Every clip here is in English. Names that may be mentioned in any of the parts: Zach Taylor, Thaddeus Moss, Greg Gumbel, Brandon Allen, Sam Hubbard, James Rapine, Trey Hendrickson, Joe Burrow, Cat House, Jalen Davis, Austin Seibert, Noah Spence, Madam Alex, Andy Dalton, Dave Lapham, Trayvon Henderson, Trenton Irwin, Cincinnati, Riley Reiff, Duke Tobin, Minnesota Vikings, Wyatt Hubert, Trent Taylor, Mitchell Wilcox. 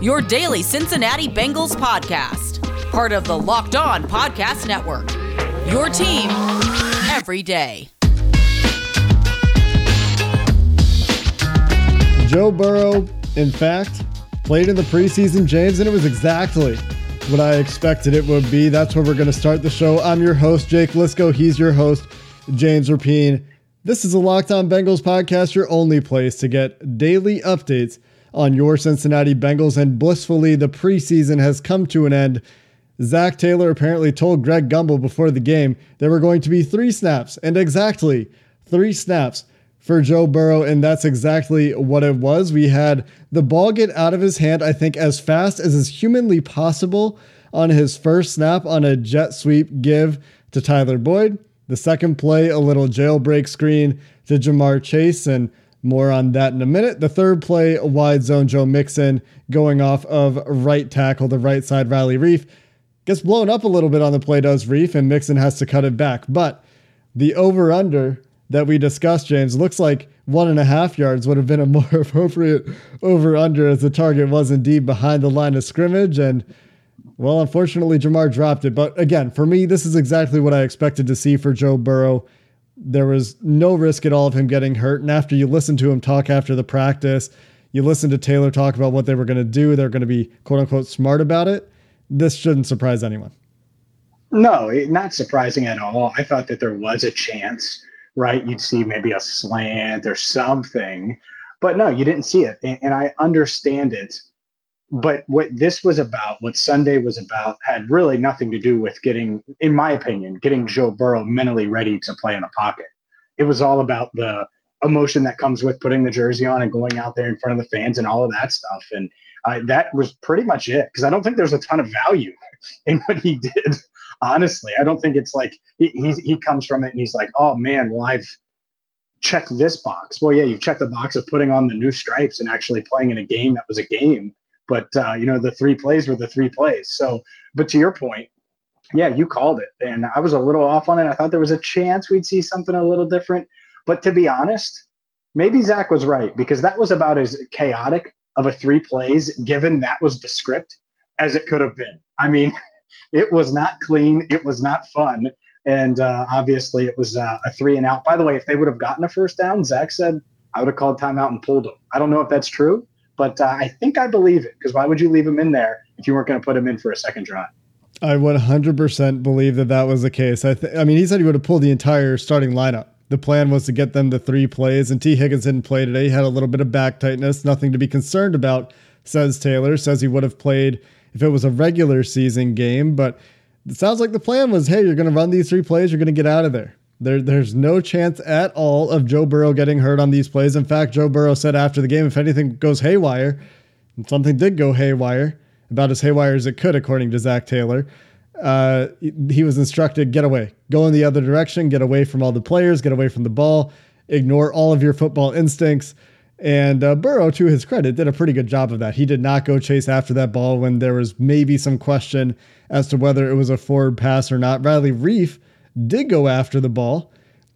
your daily Cincinnati Bengals podcast, part of the Locked On Podcast Network, your team every day. Joe Burrow, in fact, played in the preseason, James, and it was exactly what I expected it would be. That's where we're going to start the show. I'm your host, Jake Lisco. He's your host, James Rapine. This is the Locked On Bengals podcast, your only place to get daily updates on your Cincinnati Bengals. And blissfully, the preseason has come to an end. Zach Taylor apparently told Greg Gumbel before the game there were going to be 3 snaps, and exactly 3 snaps for Joe Burrow, and that's exactly what it was. We had the ball get out of his hand, I think, as fast as is humanly possible on his first snap on a jet sweep give to Tyler Boyd. The second play, a little jailbreak screen to Ja'Marr Chase, and more on that in a minute. The third play, a wide zone Joe Mixon going off of right tackle, the right side Riley Reiff. Gets blown up a little bit on the play, does Reiff, and Mixon has to cut it back. But the over-under that we discussed, James, looks like 1.5 yards would have been a more appropriate over-under, as the target was indeed behind the line of scrimmage. And, well, unfortunately, Ja'Marr dropped it. But again, for me, this is exactly what I expected to see for Joe Burrow. There was no risk at all of him getting hurt. And after you listen to him talk after the practice, you listen to Taylor talk about what they were going to do, they're going to be, quote-unquote, smart about it. This shouldn't surprise anyone. No, not surprising at all. I thought that there was a chance, right? You'd see maybe a slant or something, but no, you didn't see it. And I understand it, but what this was about, what Sunday was about, had really nothing to do with getting, in my opinion, getting Joe Burrow mentally ready to play in the pocket. It was all about the emotion that comes with putting the jersey on and going out there in front of the fans and all of that stuff. And that was pretty much it, because I don't think there's a ton of value in what he did. Honestly, I don't think it's like he comes from it and he's like, oh, man, well, I've checked this box. Well, yeah, you've checked the box of putting on the new stripes and actually playing in a game that was a game. But, you know, the 3 plays were the 3 plays. So, but to your point, yeah, you called it. And I was a little off on it. I thought there was a chance we'd see something a little different. But to be honest, maybe Zach was right, because that was about as chaotic of a 3 plays, given that was the script, as it could have been. I mean, it was not clean. It was not fun. And obviously it was a 3 and out. By the way, if they would have gotten a first down, Zach said, I would have called timeout and pulled him. I don't know if that's true, but I think I believe it, because why would you leave him in there if you weren't going to put him in for a second drive? I 100% believe that that was the case. I mean, he said he would have pulled the entire starting lineup. The plan was to get them to 3 plays, and T Higgins didn't play today. He had a little bit of back tightness, nothing to be concerned about, says Taylor. Says he would have played if it was a regular season game, but it sounds like the plan was, hey, you're going to run these 3 plays, you're going to get out of there. There's no chance at all of Joe Burrow getting hurt on these plays. In fact, Joe Burrow said after the game, if anything goes haywire, and something did go haywire, about as haywire as it could, according to Zach Taylor, he was instructed, get away, go in the other direction, get away from all the players, get away from the ball, ignore all of your football instincts. And Burrow, to his credit, did a pretty good job of that. He did not go chase after that ball when there was maybe some question as to whether it was a forward pass or not. Riley Reiff did go after the ball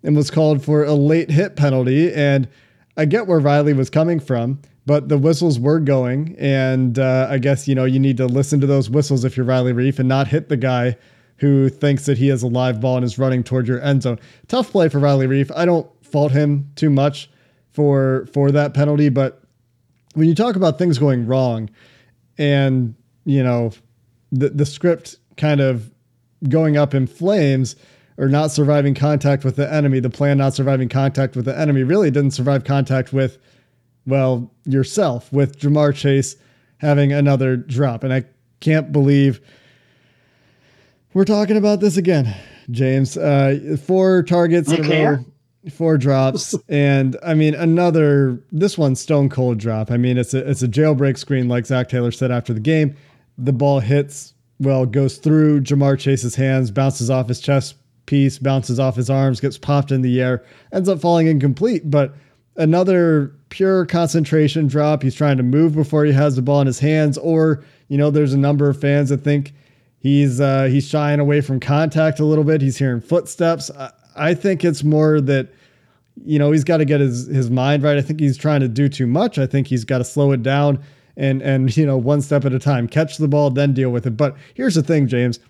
and was called for a late hit penalty. And I get where Riley was coming from, but the whistles were going. And I guess, you know, you need to listen to those whistles if you're Riley Reiff and not hit the guy who thinks that he has a live ball and is running toward your end zone. Tough play for Riley Reiff. I don't fault him too much for that penalty. But when you talk about things going wrong and, you know, the script kind of going up in flames or not surviving contact with the enemy, the plan not surviving contact with the enemy really didn't survive contact with, well, yourself, with Ja'Marr Chase having another drop. And I can't believe we're talking about this again, James. 4 targets in a row. 4 drops. And I mean, this one stone cold drop. I mean, it's a jailbreak screen. Like Zach Taylor said after the game, the ball hits well, goes through Ja'Marr Chase's hands, bounces off his chest piece, bounces off his arms, gets popped in the air, ends up falling incomplete, but another pure concentration drop. He's trying to move before he has the ball in his hands, or, you know, there's a number of fans that think he's shying away from contact a little bit. He's hearing footsteps. I think it's more that, you know, he's got to get his mind right. I think he's trying to do too much. I think he's got to slow it down and, you know, one step at a time, catch the ball, then deal with it. But here's the thing, James,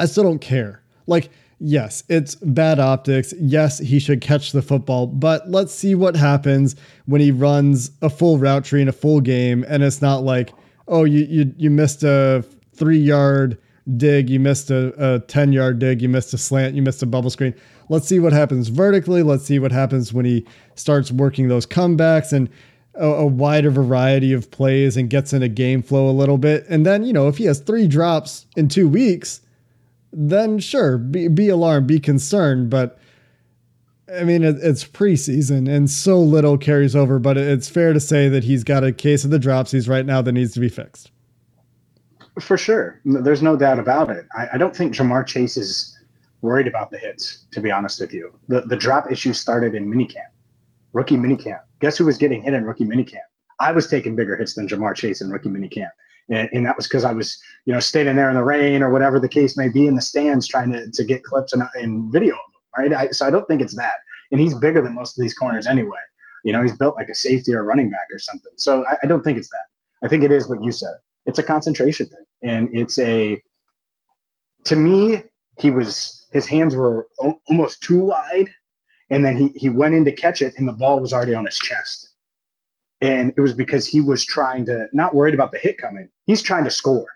I still don't care. Like, yes, it's bad optics. Yes, he should catch the football, but let's see what happens when he runs a full route tree in a full game. And it's not like, oh, you missed a 3-yard dig, you missed a 10-yard dig, you missed a slant, you missed a bubble screen. Let's see what happens vertically. Let's see what happens when he starts working those comebacks and a wider variety of plays and gets into game flow a little bit. And then, you know, if he has 3 drops in 2 weeks, then sure, be alarmed, be concerned. But I mean, it's preseason and so little carries over, but it's fair to say that he's got a case of the dropsies right now that needs to be fixed. For sure. There's no doubt about it. I don't think Ja'Marr Chase is worried about the hits, to be honest with you. The drop issue started in minicamp, rookie minicamp. Guess who was getting hit in rookie minicamp? I was taking bigger hits than Ja'Marr Chase in rookie minicamp. And that was because I was, you know, standing there in the rain or whatever the case may be in the stands trying to get clips and video of them, right? So I don't think it's that. And he's bigger than most of these corners anyway. You know, he's built like a safety or a running back or something. So I don't think it's that. I think it is what you said. It's a concentration thing. And to me, his hands were almost too wide. And then he went in to catch it and the ball was already on his chest. And it was because he was trying to, not worried about the hit coming. He's trying to score.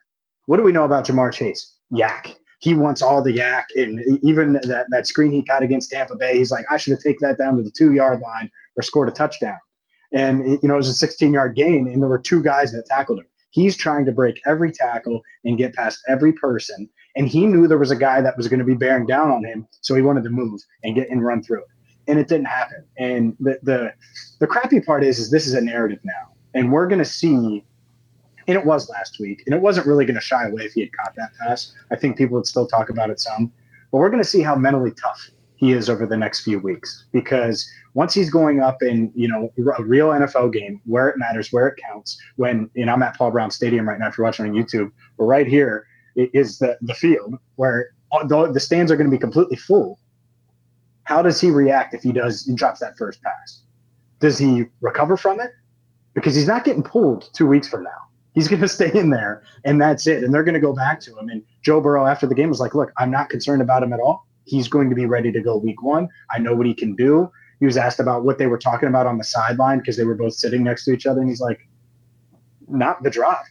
What do we know about Ja'Marr Chase? Yak. He wants all the yak. And even that screen he caught against Tampa Bay, he's like, I should have taken that down to the 2-yard line or scored a touchdown. And, you know, it was a 16-yard gain, and there were 2 guys that tackled him. He's trying to break every tackle and get past every person. And he knew there was a guy that was going to be bearing down on him, so he wanted to move and get and run through it. And it didn't happen. And the crappy part is this is a narrative now. And we're going to see, and it was last week, and it wasn't really going to shy away if he had caught that pass. I think people would still talk about it some. But we're going to see how mentally tough he is over the next few weeks. Because once he's going up in, you know, a real NFL game where it matters, where it counts, when, and I'm at Paul Brown Stadium right now, if you're watching on YouTube, but right here is the field where the stands are going to be completely full. How does he react if he drops that first pass? Does he recover from it? Because he's not getting pulled 2 weeks from now. He's going to stay in there, and that's it. And they're going to go back to him. And Joe Burrow after the game was like, look, I'm not concerned about him at all. He's going to be ready to go week 1. I know what he can do. He was asked about what they were talking about on the sideline because they were both sitting next to each other. And he's like, not the drop.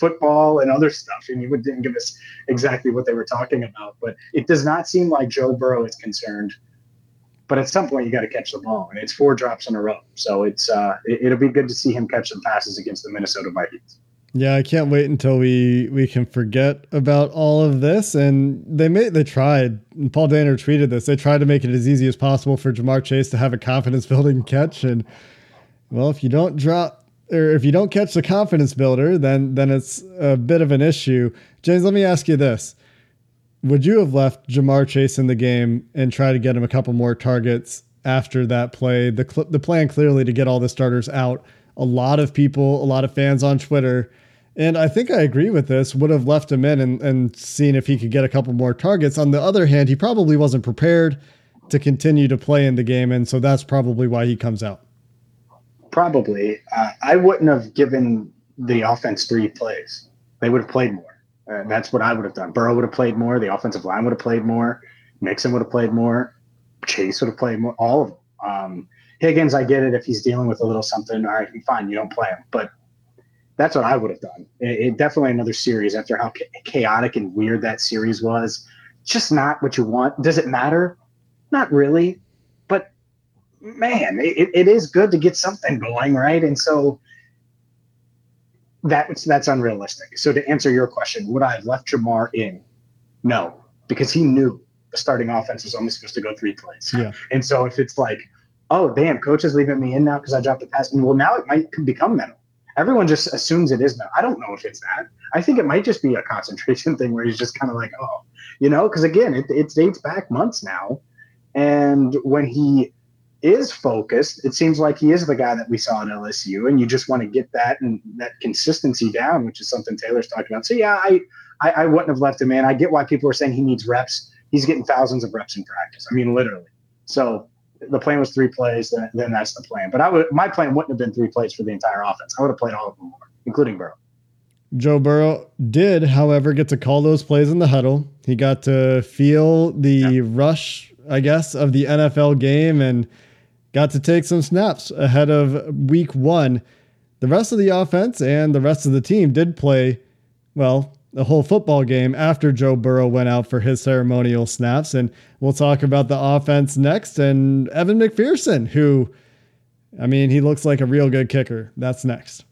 Football and other stuff, and you didn't give us exactly what they were talking about, but it does not seem like Joe Burrow is concerned. But at some point you got to catch the ball, and it's 4 drops in a row, so it's it'll be good to see him catch some passes against the Minnesota Vikings. Yeah, I can't wait until we can forget about all of this. And they tried, and Paul Danner tweeted this, they tried to make it as easy as possible for Ja'Marr Chase to have a confidence building catch. And well, if you don't drop, or if you don't catch the confidence builder, then it's a bit of an issue. James, let me ask you this. Would you have left Ja'Marr Chase in the game and try to get him a couple more targets after that play? The plan clearly to get all the starters out. A lot of people, a lot of fans on Twitter, and I think I agree with this, would have left him in and seen if he could get a couple more targets. On the other hand, he probably wasn't prepared to continue to play in the game, and so that's probably why he comes out. Probably. I wouldn't have given the offense 3 plays. They would have played more. That's what I would have done. Burrow would have played more. The offensive line would have played more. Mixon would have played more. Chase would have played more. All of them. Higgins, I get it. If he's dealing with a little something, all right, fine, you don't play him. But that's what I would have done. It definitely another series after how chaotic and weird that series was. Just not what you want. Does it matter? Not really. Man, it is good to get something going, right? And so that's unrealistic. So to answer your question, would I have left Ja'Marr in? No, because he knew the starting offense was only supposed to go 3 plays. Yeah. And so if it's like, oh, damn, coach is leaving me in now because I dropped the pass. And well, now it might become mental. everyone just assumes it is that. I don't know if it's that. I think it might just be a concentration thing where he's just kind of like, oh, you know, because again, it dates back months now. And when he is focused, it seems like he is the guy that we saw at LSU, and you just want to get that and that consistency down, which is something Taylor's talking about. So yeah, I wouldn't have left him in. I get why people are saying he needs reps. He's getting thousands of reps in practice. I mean, literally. So the plan was 3 plays, then that's the plan. But my plan wouldn't have been 3 plays for the entire offense. I would have played all of them more, including Burrow. Joe Burrow did, however, get to call those plays in the huddle. He got to feel the rush, I guess, of the NFL game and got to take some snaps ahead of Week 1. The rest of the offense and the rest of the team did play, well, the whole football game after Joe Burrow went out for his ceremonial snaps. And we'll talk about the offense next and Evan McPherson, who, I mean, he looks like a real good kicker. That's next.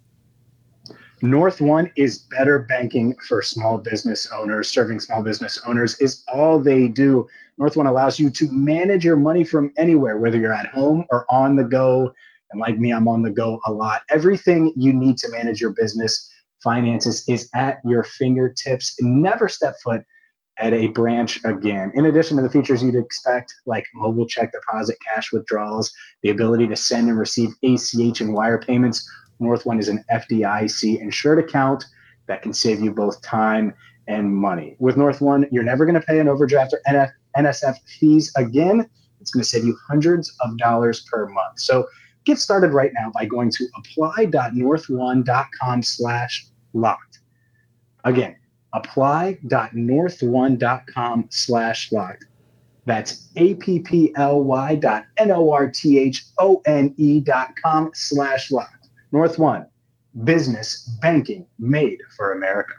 North One is better banking for small business owners. Serving small business owners is all they do. North One allows you to manage your money from anywhere, whether you're at home or on the go. And like me, I'm on the go a lot. Everything you need to manage your business finances is at your fingertips. Never step foot at a branch again. In addition to the features you'd expect, like mobile check deposit, cash withdrawals, the ability to send and receive ACH and wire payments, North One is an FDIC insured account that can save you both time and money. With North One, you're never going to pay an overdraft or NSF fees again. It's going to save you hundreds of dollars per month. So get started right now by going to apply.northone.com/locked. Again, apply.northone.com/locked. That's apply.northone.com/locked. North One, business banking made for America.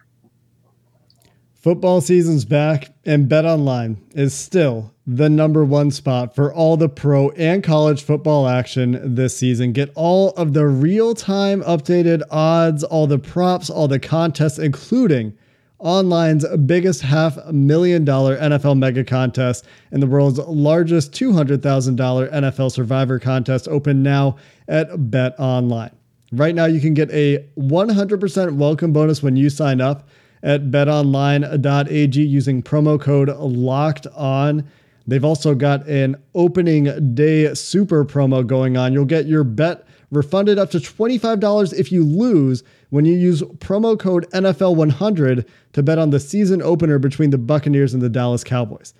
Football season's back, and BetOnline is still the #1 spot for all the pro and college football action this season. Get all of the real-time updated odds, all the props, all the contests, including online's biggest $500,000 NFL mega contest and the world's largest $200,000 NFL survivor contest, open now at BetOnline. Right now, you can get a 100% welcome bonus when you sign up at betonline.ag using promo code LOCKEDON. They've also got an opening day super promo going on. You'll get your bet refunded up to $25 if you lose when you use promo code NFL100 to bet on the season opener between the Buccaneers and the Dallas Cowboys.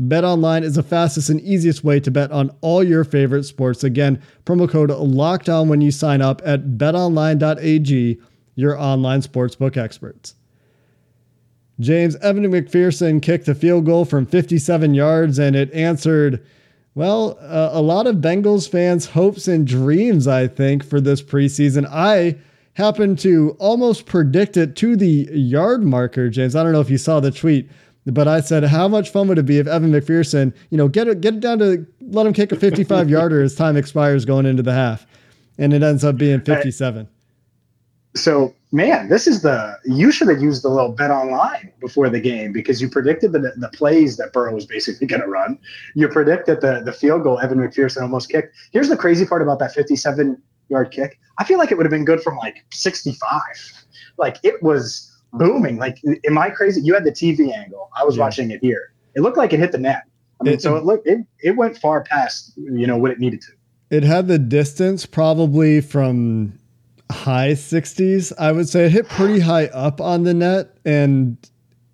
BetOnline is the fastest and easiest way to bet on all your favorite sports. Again, promo code LOCKEDON when you sign up at betonline.ag, your online sportsbook experts. James, Evan McPherson kicked a field goal from 57 yards, and it answered, well, a lot of Bengals fans' hopes and dreams, I think, for this preseason. I happened to almost predict it to the yard marker, James. I don't know if you saw the tweet, but I said, how much fun would it be if Evan McPherson, you know, get it down to let him kick a 55-yarder as time expires going into the half, and it ends up being 57. So, man, this is you should have used the little bet online before the game because you predicted the plays that Burrow was basically going to run. You predicted the field goal Evan McPherson almost kicked. Here's the crazy part about that 57-yard kick. I feel like it would have been good from like 65. Like it was booming. Like, am I crazy? You had the TV angle. I was watching it here. It looked like it hit the net. I mean, so it went far past, you know, what it needed to. It had the distance probably from high 60s. I would say it hit pretty high up on the net, and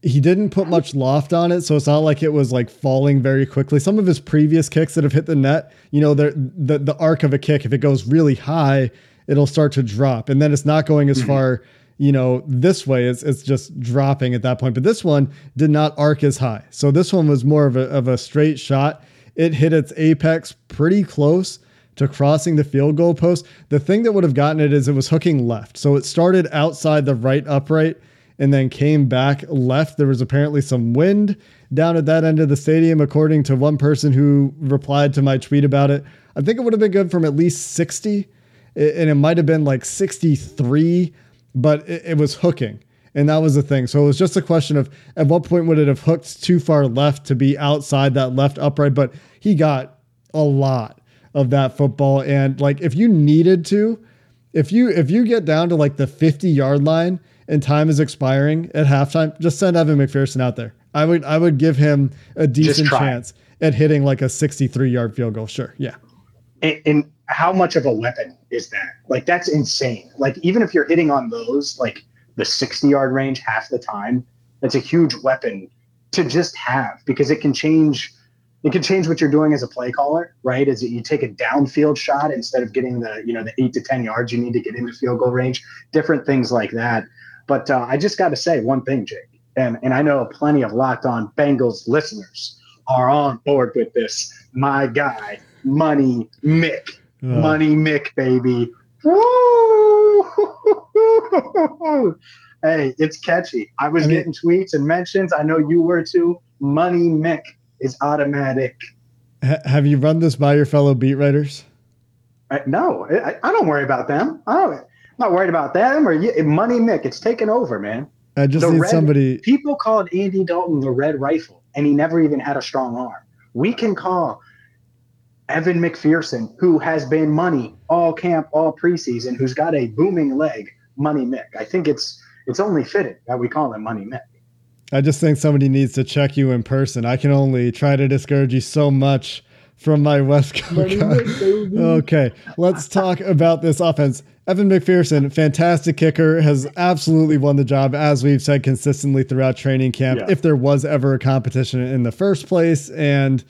he didn't put much loft on it. So it's not like it was like falling very quickly. Some of his previous kicks that have hit the net, you know, the arc of a kick, if it goes really high, it'll start to drop. And then it's not going as far, you know, this way. It's just dropping at that point. But this one did not arc as high. So this one was more of a straight shot. It hit its apex pretty close to crossing the field goal post. The thing that would have gotten it is it was hooking left. So it started outside the right upright and then came back left. There was apparently some wind down at that end of the stadium, according to one person who replied to my tweet about it. I think it would have been good from at least 60, and it might have been like 63, but it was hooking. And that was the thing. So it was just a question of at what point would it have hooked too far left to be outside that left upright, but he got a lot of that football. And like, if you needed to, If you get down to like the 50-yard line and time is expiring at halftime, just send Evan McPherson out there. I would give him a decent chance at hitting like a 63-yard field goal. Sure, yeah. And how much of a weapon is that? Like, that's insane. Like, even if you're hitting on those, like the 60-yard range half the time, that's a huge weapon to just have, because it can change. It can change what you're doing as a play caller, right? Is that you take a downfield shot instead of getting the, you know, the 8 to 10 yards you need to get into field goal range, different things like that. But I just got to say one thing, Jake, and I know plenty of Locked On Bengals listeners are on board with this. My guy, Money Mick, Money Mick, baby. Woo! Hey, it's catchy. I mean, getting tweets and mentions. I know you were too. Money Mick is automatic. Have you run this by your fellow beat writers? No, I don't worry about them. I'm not worried about them or you, Money Mick. It's taken over, man. I just need somebody. People called Andy Dalton the Red Rifle, and he never even had a strong arm. We can call Evan McPherson, who has been money all camp, all preseason, who's got a booming leg, Money Mick. I think it's only fitting that we call him Money Mick. I just think somebody needs to check you in person. I can only try to discourage you so much from my West Coast. Okay, let's talk about this offense. Evan McPherson, fantastic kicker, has absolutely won the job, as we've said consistently throughout training camp, if there was ever a competition in the first place. And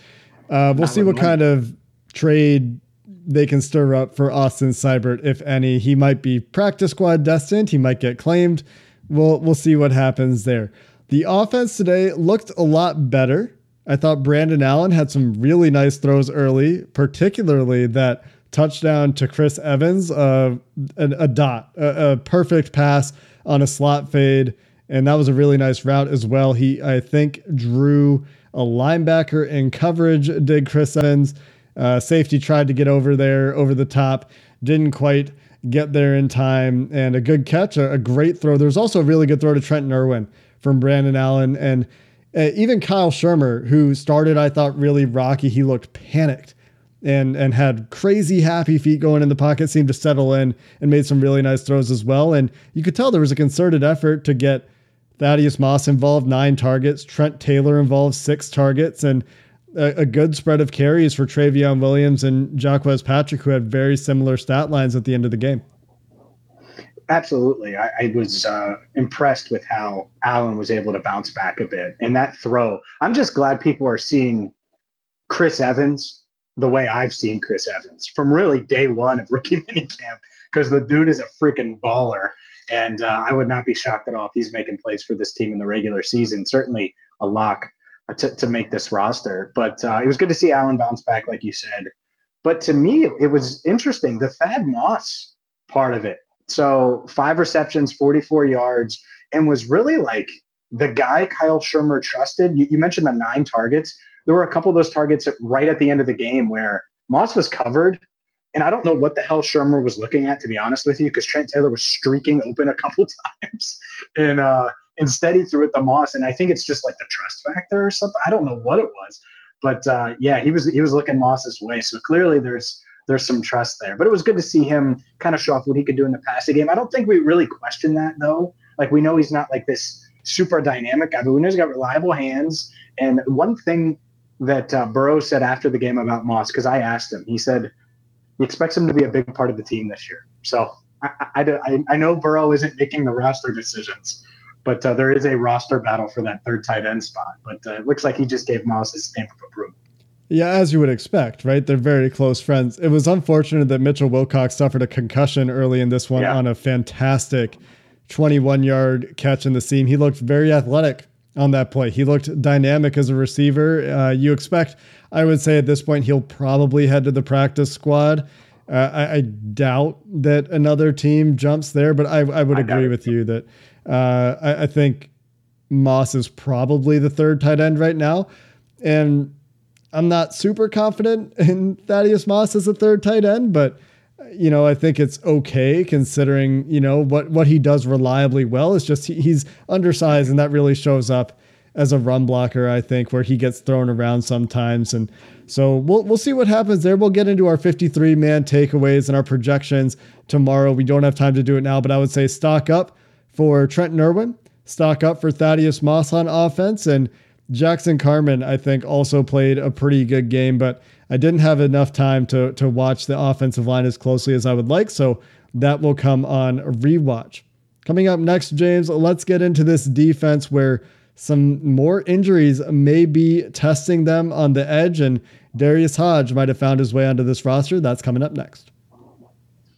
we'll see what kind of trade they can stir up for Austin Seibert, if any. He might be practice squad destined. He might get claimed. We'll see what happens there. The offense today looked a lot better. I thought Brandon Allen had some really nice throws early, particularly that touchdown to Chris Evans, a perfect pass on a slot fade. And that was a really nice route as well. He, I think, drew a linebacker in coverage, did Chris Evans. Safety tried to get over there, over the top, didn't quite get there in time. And a good catch, a great throw. There's also a really good throw to Trent Irwin from Brandon Allen, and even Kyle Shurmur, who started, I thought, really rocky. He looked panicked and had crazy happy feet going in the pocket, seemed to settle in and made some really nice throws as well. And you could tell there was a concerted effort to get Thaddeus Moss involved, 9 targets, Trent Taylor involved, 6 targets, and a good spread of carries for Travion Williams and Jaquez Patrick, who had very similar stat lines at the end of the game. Absolutely. I was impressed with how Allen was able to bounce back a bit. And that throw, I'm just glad people are seeing Chris Evans the way I've seen Chris Evans from really day one of rookie minicamp, because the dude is a freaking baller. And I would not be shocked at all if he's making plays for this team in the regular season. Certainly a lock to make this roster. But it was good to see Allen bounce back, like you said. But to me, it was interesting, the Thad Moss part of it. So 5 receptions, 44 yards, and was really like the guy Kyle Shurmur trusted. You mentioned the 9 targets. There were a couple of those targets right at the end of the game where Moss was covered, and I don't know what the hell Shurmur was looking at, to be honest with you, because Trent Taylor was streaking open a couple times, and instead he threw it to Moss, and I think it's just like the trust factor or something. I don't know what it was, but he was looking Moss's way. So clearly there's some trust there, but it was good to see him kind of show off what he could do in the passing game. I don't think we really question that though. Like, we know he's not like this super dynamic guy, but we know he's got reliable hands. And one thing that Burrow said after the game about Moss, because I asked him, he said he expects him to be a big part of the team this year. So I know Burrow isn't making the roster decisions, but there is a roster battle for that third tight end spot. But it looks like he just gave Moss his stamp of approval. Yeah, as you would expect, right? They're very close friends. It was unfortunate that Mitchell Wilcox suffered a concussion early in this one on a fantastic 21-yard catch in the seam. He looked very athletic on that play. He looked dynamic as a receiver. You expect, I would say at this point, he'll probably head to the practice squad. I doubt that another team jumps there, but I would agree with you that I think Moss is probably the third tight end right now. And I'm not super confident in Thaddeus Moss as a third tight end, but you know, I think it's okay considering, you know, what he does reliably well. It's just he's undersized, and that really shows up as a run blocker, I think, where he gets thrown around sometimes. And so we'll see what happens there. We'll get into our 53-man takeaways and our projections tomorrow. We don't have time to do it now, but I would say stock up for Trenton Irwin, stock up for Thaddeus Moss on offense, and Jackson Carman, I think, also played a pretty good game, but I didn't have enough time to watch the offensive line as closely as I would like, so that will come on rewatch. Coming up next, James, let's get into this defense where some more injuries may be testing them on the edge, and Darius Hodge might have found his way onto this roster. That's coming up next.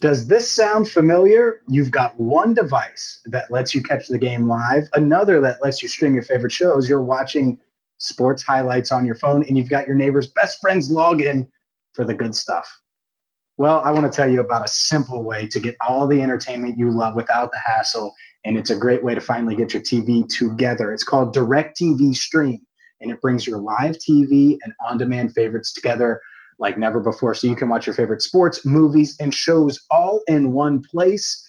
Does this sound familiar? You've got one device that lets you catch the game live, another that lets you stream your favorite shows. You're watching sports highlights on your phone, and you've got your neighbor's best friend's login for the good stuff. Well, I want to tell you about a simple way to get all the entertainment you love without the hassle, and it's a great way to finally get your TV together. It's called DirecTV Stream, and it brings your live TV and on-demand favorites together like never before, so you can watch your favorite sports, movies, and shows all in one place.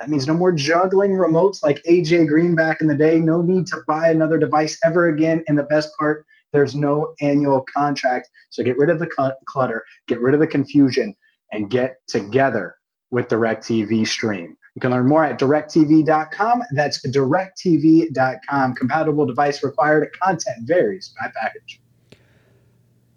That means no more juggling remotes like AJ Green back in the day. No need to buy another device ever again. And the best part, there's no annual contract. So get rid of the clutter, get rid of the confusion, and get together with DirecTV Stream. You can learn more at directtv.com. That's directtv.com. Compatible device required. Content varies by package.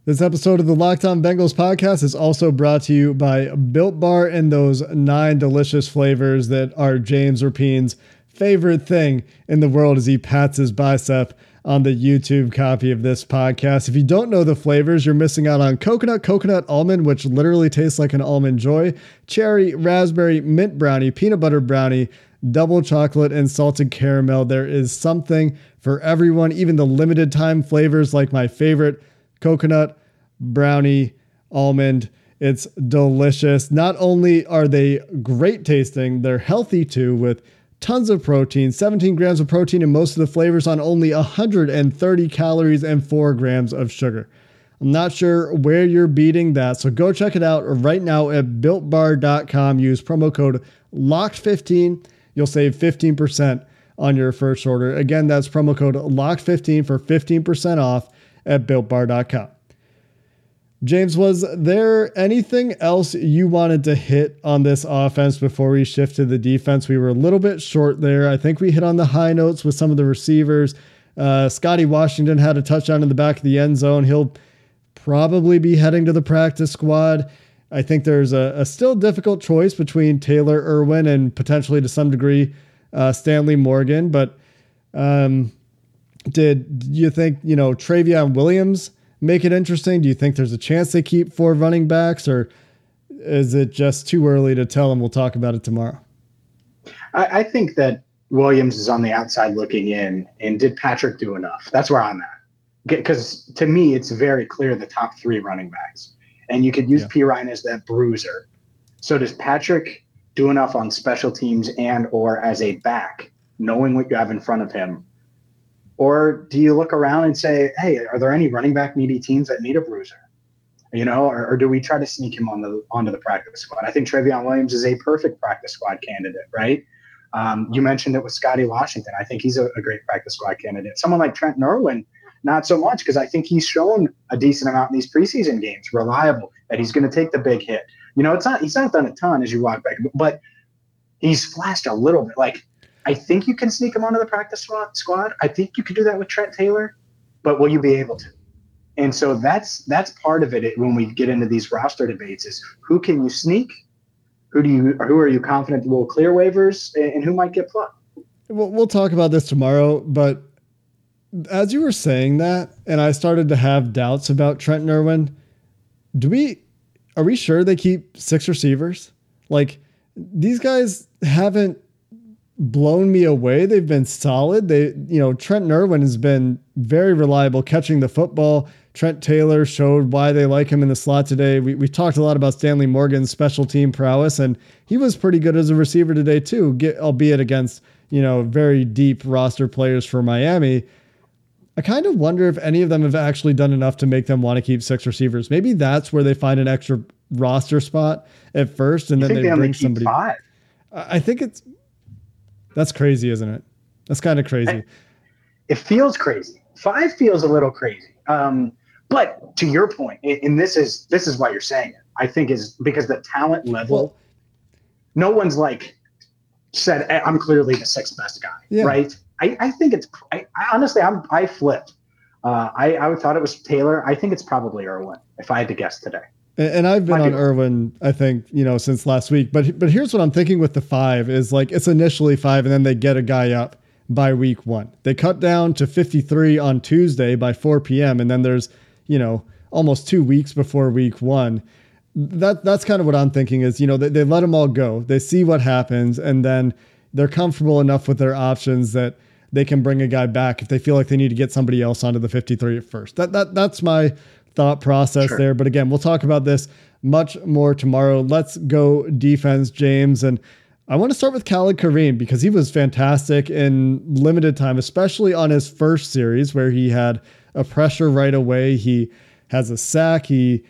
This episode of the Locked On Bengals podcast is also brought to you by Built Bar and those 9 delicious flavors that are James Rapine's favorite thing in the world as he pats his bicep on the YouTube copy of this podcast. If you don't know the flavors, you're missing out on coconut almond, which literally tastes like an almond joy, cherry, raspberry, mint brownie, peanut butter brownie, double chocolate, and salted caramel. There is something for everyone, even the limited time flavors like my favorite, coconut, brownie, almond. It's delicious. Not only are they great tasting, they're healthy too, with tons of protein, 17 grams of protein in most of the flavors on only 130 calories and 4 grams of sugar. I'm not sure where you're beating that, so go check it out right now at BuiltBar.com. Use promo code LOCKED15. You'll save 15% on your first order. Again, that's promo code LOCKED15 for 15% off at BuiltBar.com. James, was there anything else you wanted to hit on this offense before we shift to the defense? We were a little bit short there. I think we hit on the high notes with some of the receivers. Scotty Washington had a touchdown in the back of the end zone. He'll probably be heading to the practice squad. I think there's a still difficult choice between Taylor Irwin and potentially to some degree Stanley Morgan, but did you think, Travion Williams make it interesting? Do you think there's a chance they keep 4 running backs, or is it just too early to tell? And we'll talk about it tomorrow. I think that Williams is on the outside looking in, and did Patrick do enough? That's where I'm at. Because to me, it's very clear the top 3 running backs, and you could use P. Ryan as that bruiser. So does Patrick do enough on special teams and, or as a back, knowing what you have in front of him? Or do you look around and say, hey, are there any running back needy teams that need a bruiser? Or do we try to sneak him onto the practice squad? I think Travion Williams is a perfect practice squad candidate, right? You mentioned it with Scotty Washington. I think he's a great practice squad candidate. Someone like Trent Irwin, not so much, because I think he's shown a decent amount in these preseason games, reliable, that he's going to take the big hit. He's not done a ton as you walk back, but he's flashed a little bit. Like, I think you can sneak him onto the practice squad. I think you could do that with Trent Taylor, but will you be able to? And so that's part of it when we get into these roster debates is who can you sneak? Who are you confident will clear waivers, and who might get plucked? We'll talk about this tomorrow, but as you were saying that, and I started to have doubts about Trent Irwin, are we sure they keep 6 receivers? Like, these guys haven't blown me away. They've been solid. Trent Irwin has been very reliable catching the football. Trent Taylor showed why they like him in the slot today. We talked a lot about Stanley Morgan's special team prowess, and he was pretty good as a receiver today too, albeit against, very deep roster players for Miami. I kind of wonder if any of them have actually done enough to make them want to keep 6 receivers. Maybe that's where they find an extra roster spot at first, and then they bring somebody. 5. I think it's, that's crazy, isn't it? That's kind of crazy. It feels crazy 5 feels a little crazy. But to your point, and this is why you're saying it, I think, is because the talent level, no one's like said, I'm clearly the 6th best guy, yeah. Right? I think it's, I honestly, I flipped. I thought it was Taylor. I think it's probably Irwin, if I had to guess today. And I've been on Irwin, I think, since last week. But here's what I'm thinking with the 5 is, like, it's initially 5, and then they get a guy up by week 1. They cut down to 53 on Tuesday by 4 p.m., and then there's, almost 2 weeks before week 1. That's kind of what I'm thinking is, they let them all go. They see what happens, and then they're comfortable enough with their options that they can bring a guy back if they feel like they need to get somebody else onto the 53 at first. That's my thought process there. But again, we'll talk about this much more tomorrow. Let's go defense, James. And I want to start with Khalid Kareem because he was fantastic in limited time, especially on his first series where he had a pressure right away. He has a sack. He,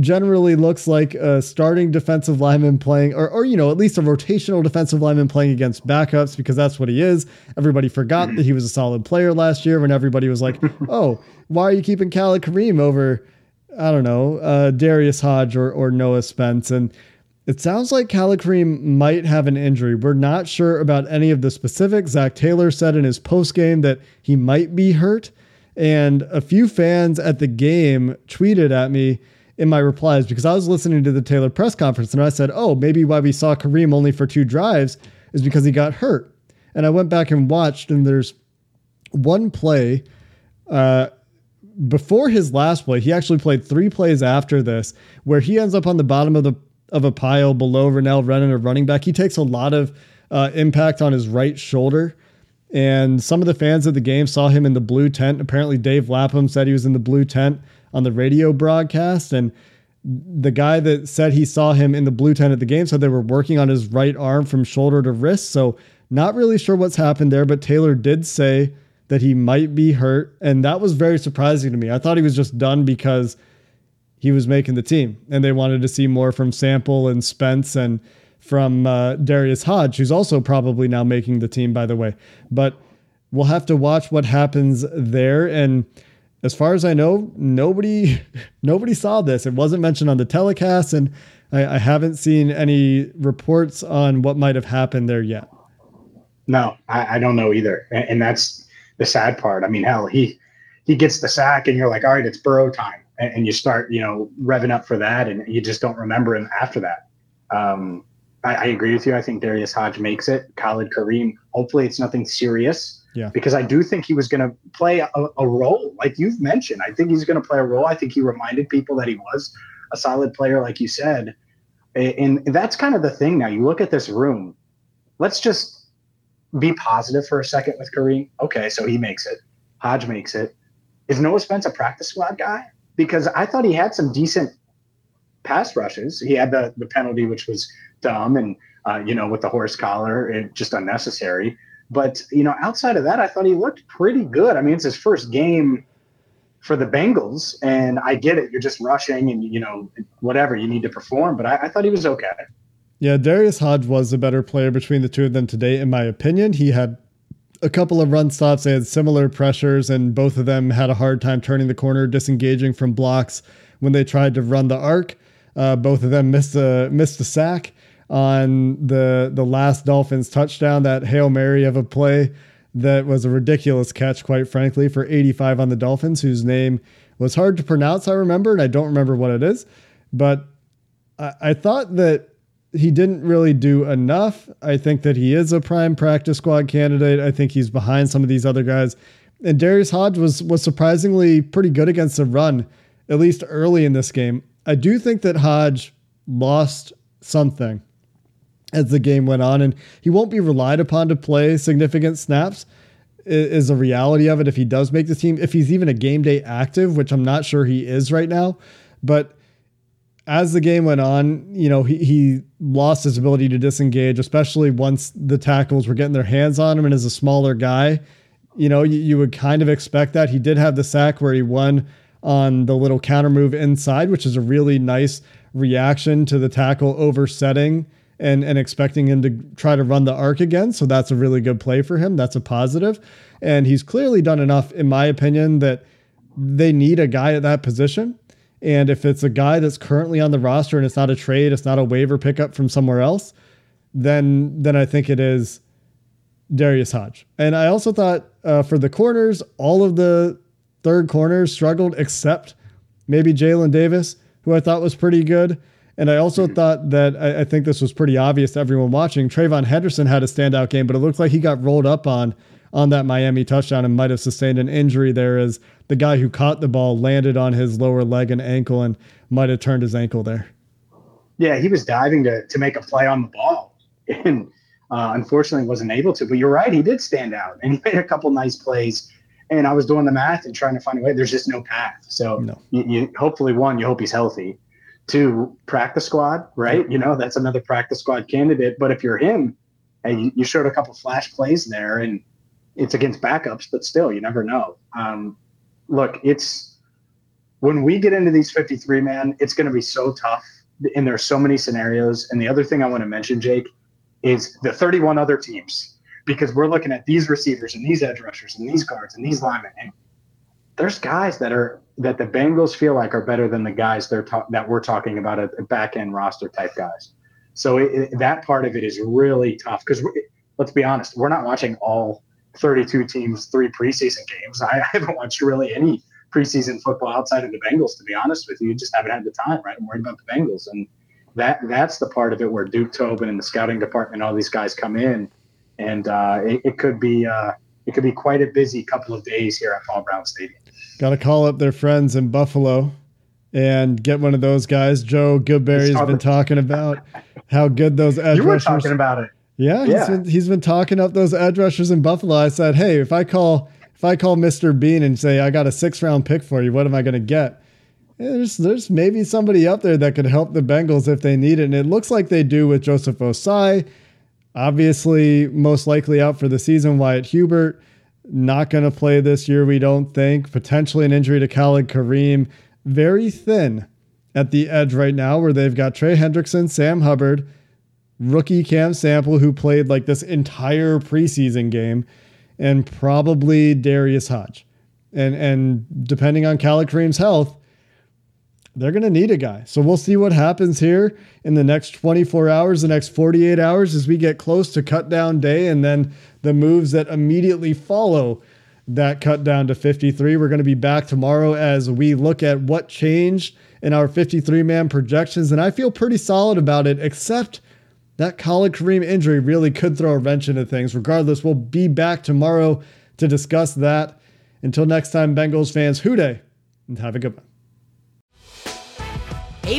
generally looks like a starting defensive lineman playing or at least a rotational defensive lineman playing against backups, because that's what he is. Everybody forgot that he was a solid player last year when everybody was like, oh, why are you keeping Khalid Kareem over, I don't know, Darius Hodge or Noah Spence? And it sounds like Khalid Kareem might have an injury. We're not sure about any of the specifics. Zach Taylor said in his postgame that he might be hurt. And a few fans at the game tweeted at me in my replies because I was listening to the Taylor press conference and I said, oh, maybe why we saw Kareem only for 2 drives is because he got hurt. And I went back and watched, and there's one play before his last play. He actually played 3 plays after this where he ends up on the bottom of a pile below Ronell Rennan, a running back. He takes a lot of impact on his right shoulder. And some of the fans of the game saw him in the blue tent. Apparently Dave Lapham said he was in the blue tent on the radio broadcast. And the guy that said he saw him in the blue tent at the game said they were working on his right arm from shoulder to wrist. So not really sure what's happened there, but Taylor did say that he might be hurt. And that was very surprising to me. I thought he was just done because he was making the team and they wanted to see more from Sample and Spence and from Darius Hodge, who's also probably now making the team, by the way. But we'll have to watch what happens there. And as far as I know, nobody saw this. It wasn't mentioned on the telecast, and I haven't seen any reports on what might have happened there yet. No, I don't know either. And that's the sad part. I mean, hell, he gets the sack and you're like, all right, it's Burrow time. And you start, revving up for that, and you just don't remember him after that. I agree with you. I think Darius Hodge makes it. Khalid Kareem, hopefully it's nothing serious, because I do think he was going to play a role, like you've mentioned. I think he's going to play a role. I think he reminded people that he was a solid player, like you said. And that's kind of the thing now. You look at this room. Let's just be positive for a second with Kareem. Okay, so he makes it. Hodge makes it. Is Noah Spence a practice squad guy? Because I thought he had some decent pass rushes. He had the penalty, which was dumb, and with the horse collar, and just unnecessary. But outside of that, I thought he looked pretty good. I mean, it's his first game for the Bengals, and I get it. You're just rushing, and whatever, you need to perform. But I thought he was okay. Yeah, Darius Hodge was a better player between the two of them today, in my opinion. He had a couple of run stops. They had similar pressures, and both of them had a hard time turning the corner, disengaging from blocks when they tried to run the arc. Both of them missed a sack on the last Dolphins touchdown, that Hail Mary of a play that was a ridiculous catch, quite frankly, for 85 on the Dolphins, whose name was hard to pronounce, I remember, and I don't remember what it is. But I thought that he didn't really do enough. I think that he is a prime practice squad candidate. I think he's behind some of these other guys. And Darius Hodge was surprisingly pretty good against the run, at least early in this game. I do think that Hodge lost something as the game went on, and he won't be relied upon to play significant snaps is a reality of it. If he does make the team, if he's even a game day active, which I'm not sure he is right now, but as the game went on, he lost his ability to disengage, especially once the tackles were getting their hands on him. And as a smaller guy, you would kind of expect that. He did have the sack where he won on the little counter move inside, which is a really nice reaction to the tackle oversetting and expecting him to try to run the arc again. So that's a really good play for him. That's a positive. And he's clearly done enough, in my opinion, that they need a guy at that position. And if it's a guy that's currently on the roster and it's not a trade, it's not a waiver pickup from somewhere else, then I think it is Darius Hodge. And I also thought for the corners, all of the third corners struggled except maybe Jalen Davis, who I thought was pretty good. And I also thought that, I think this was pretty obvious to everyone watching, Trayvon Henderson had a standout game, but it looked like he got rolled up on that Miami touchdown and might have sustained an injury there, as the guy who caught the ball landed on his lower leg and ankle and might have turned his ankle there. Yeah, he was diving to make a play on the ball and unfortunately wasn't able to. But you're right, he did stand out and he made a couple nice plays. And I was doing the math and trying to find a way. There's just no path. So you hopefully, one, you hope he's healthy. Two, practice squad, right? You know, that's another practice squad candidate. But if you're him, and you showed a couple flash plays there, and it's against backups, but still, you never know. Look, it's when we get into these 53, man, it's going to be so tough. And there's so many scenarios. And the other thing I want to mention, Jake, is the 31 other teams, because we're looking at these receivers and these edge rushers and these guards and these linemen. And there's guys that the Bengals feel like are better than the guys that we're talking about, at back end roster type guys. So that part of it is really tough, because let's be honest, we're not watching all 32 teams, 3 preseason games. I haven't watched really any preseason football outside of the Bengals, to be honest with you. You just haven't had the time, right? I'm worried about the Bengals. And that's the part of it where Duke Tobin and the scouting department, all these guys come in, and it could be quite a busy couple of days here at Paul Brown Stadium. Got to call up their friends in Buffalo and get one of those guys. Joe Goodberry's been talking about how good those edge rushers. You were talking about it. Yeah, he's been talking up those edge rushers in Buffalo. I said, hey, if I call Mr. Bean and say I got a 6th round pick for you, what am I going to get? There's maybe somebody up there that could help the Bengals if they need it, and it looks like they do with Joseph Osai. Obviously, most likely out for the season. Wyatt Hubert, not going to play this year, we don't think. Potentially an injury to Khalid Kareem. Very thin at the edge right now, where they've got Trey Hendrickson, Sam Hubbard, rookie Cam Sample, who played like this entire preseason game, and probably Darius Hodge. And depending on Khalid Kareem's health, they're going to need a guy. So we'll see what happens here in the next 24 hours, the next 48 hours, as we get close to cut down day, and then the moves that immediately follow that cut down to 53. We're going to be back tomorrow as we look at what changed in our 53-man projections. And I feel pretty solid about it, except that Khalid Kareem injury really could throw a wrench into things. Regardless, we'll be back tomorrow to discuss that. Until next time, Bengals fans, hooday, and have a good one. Hey,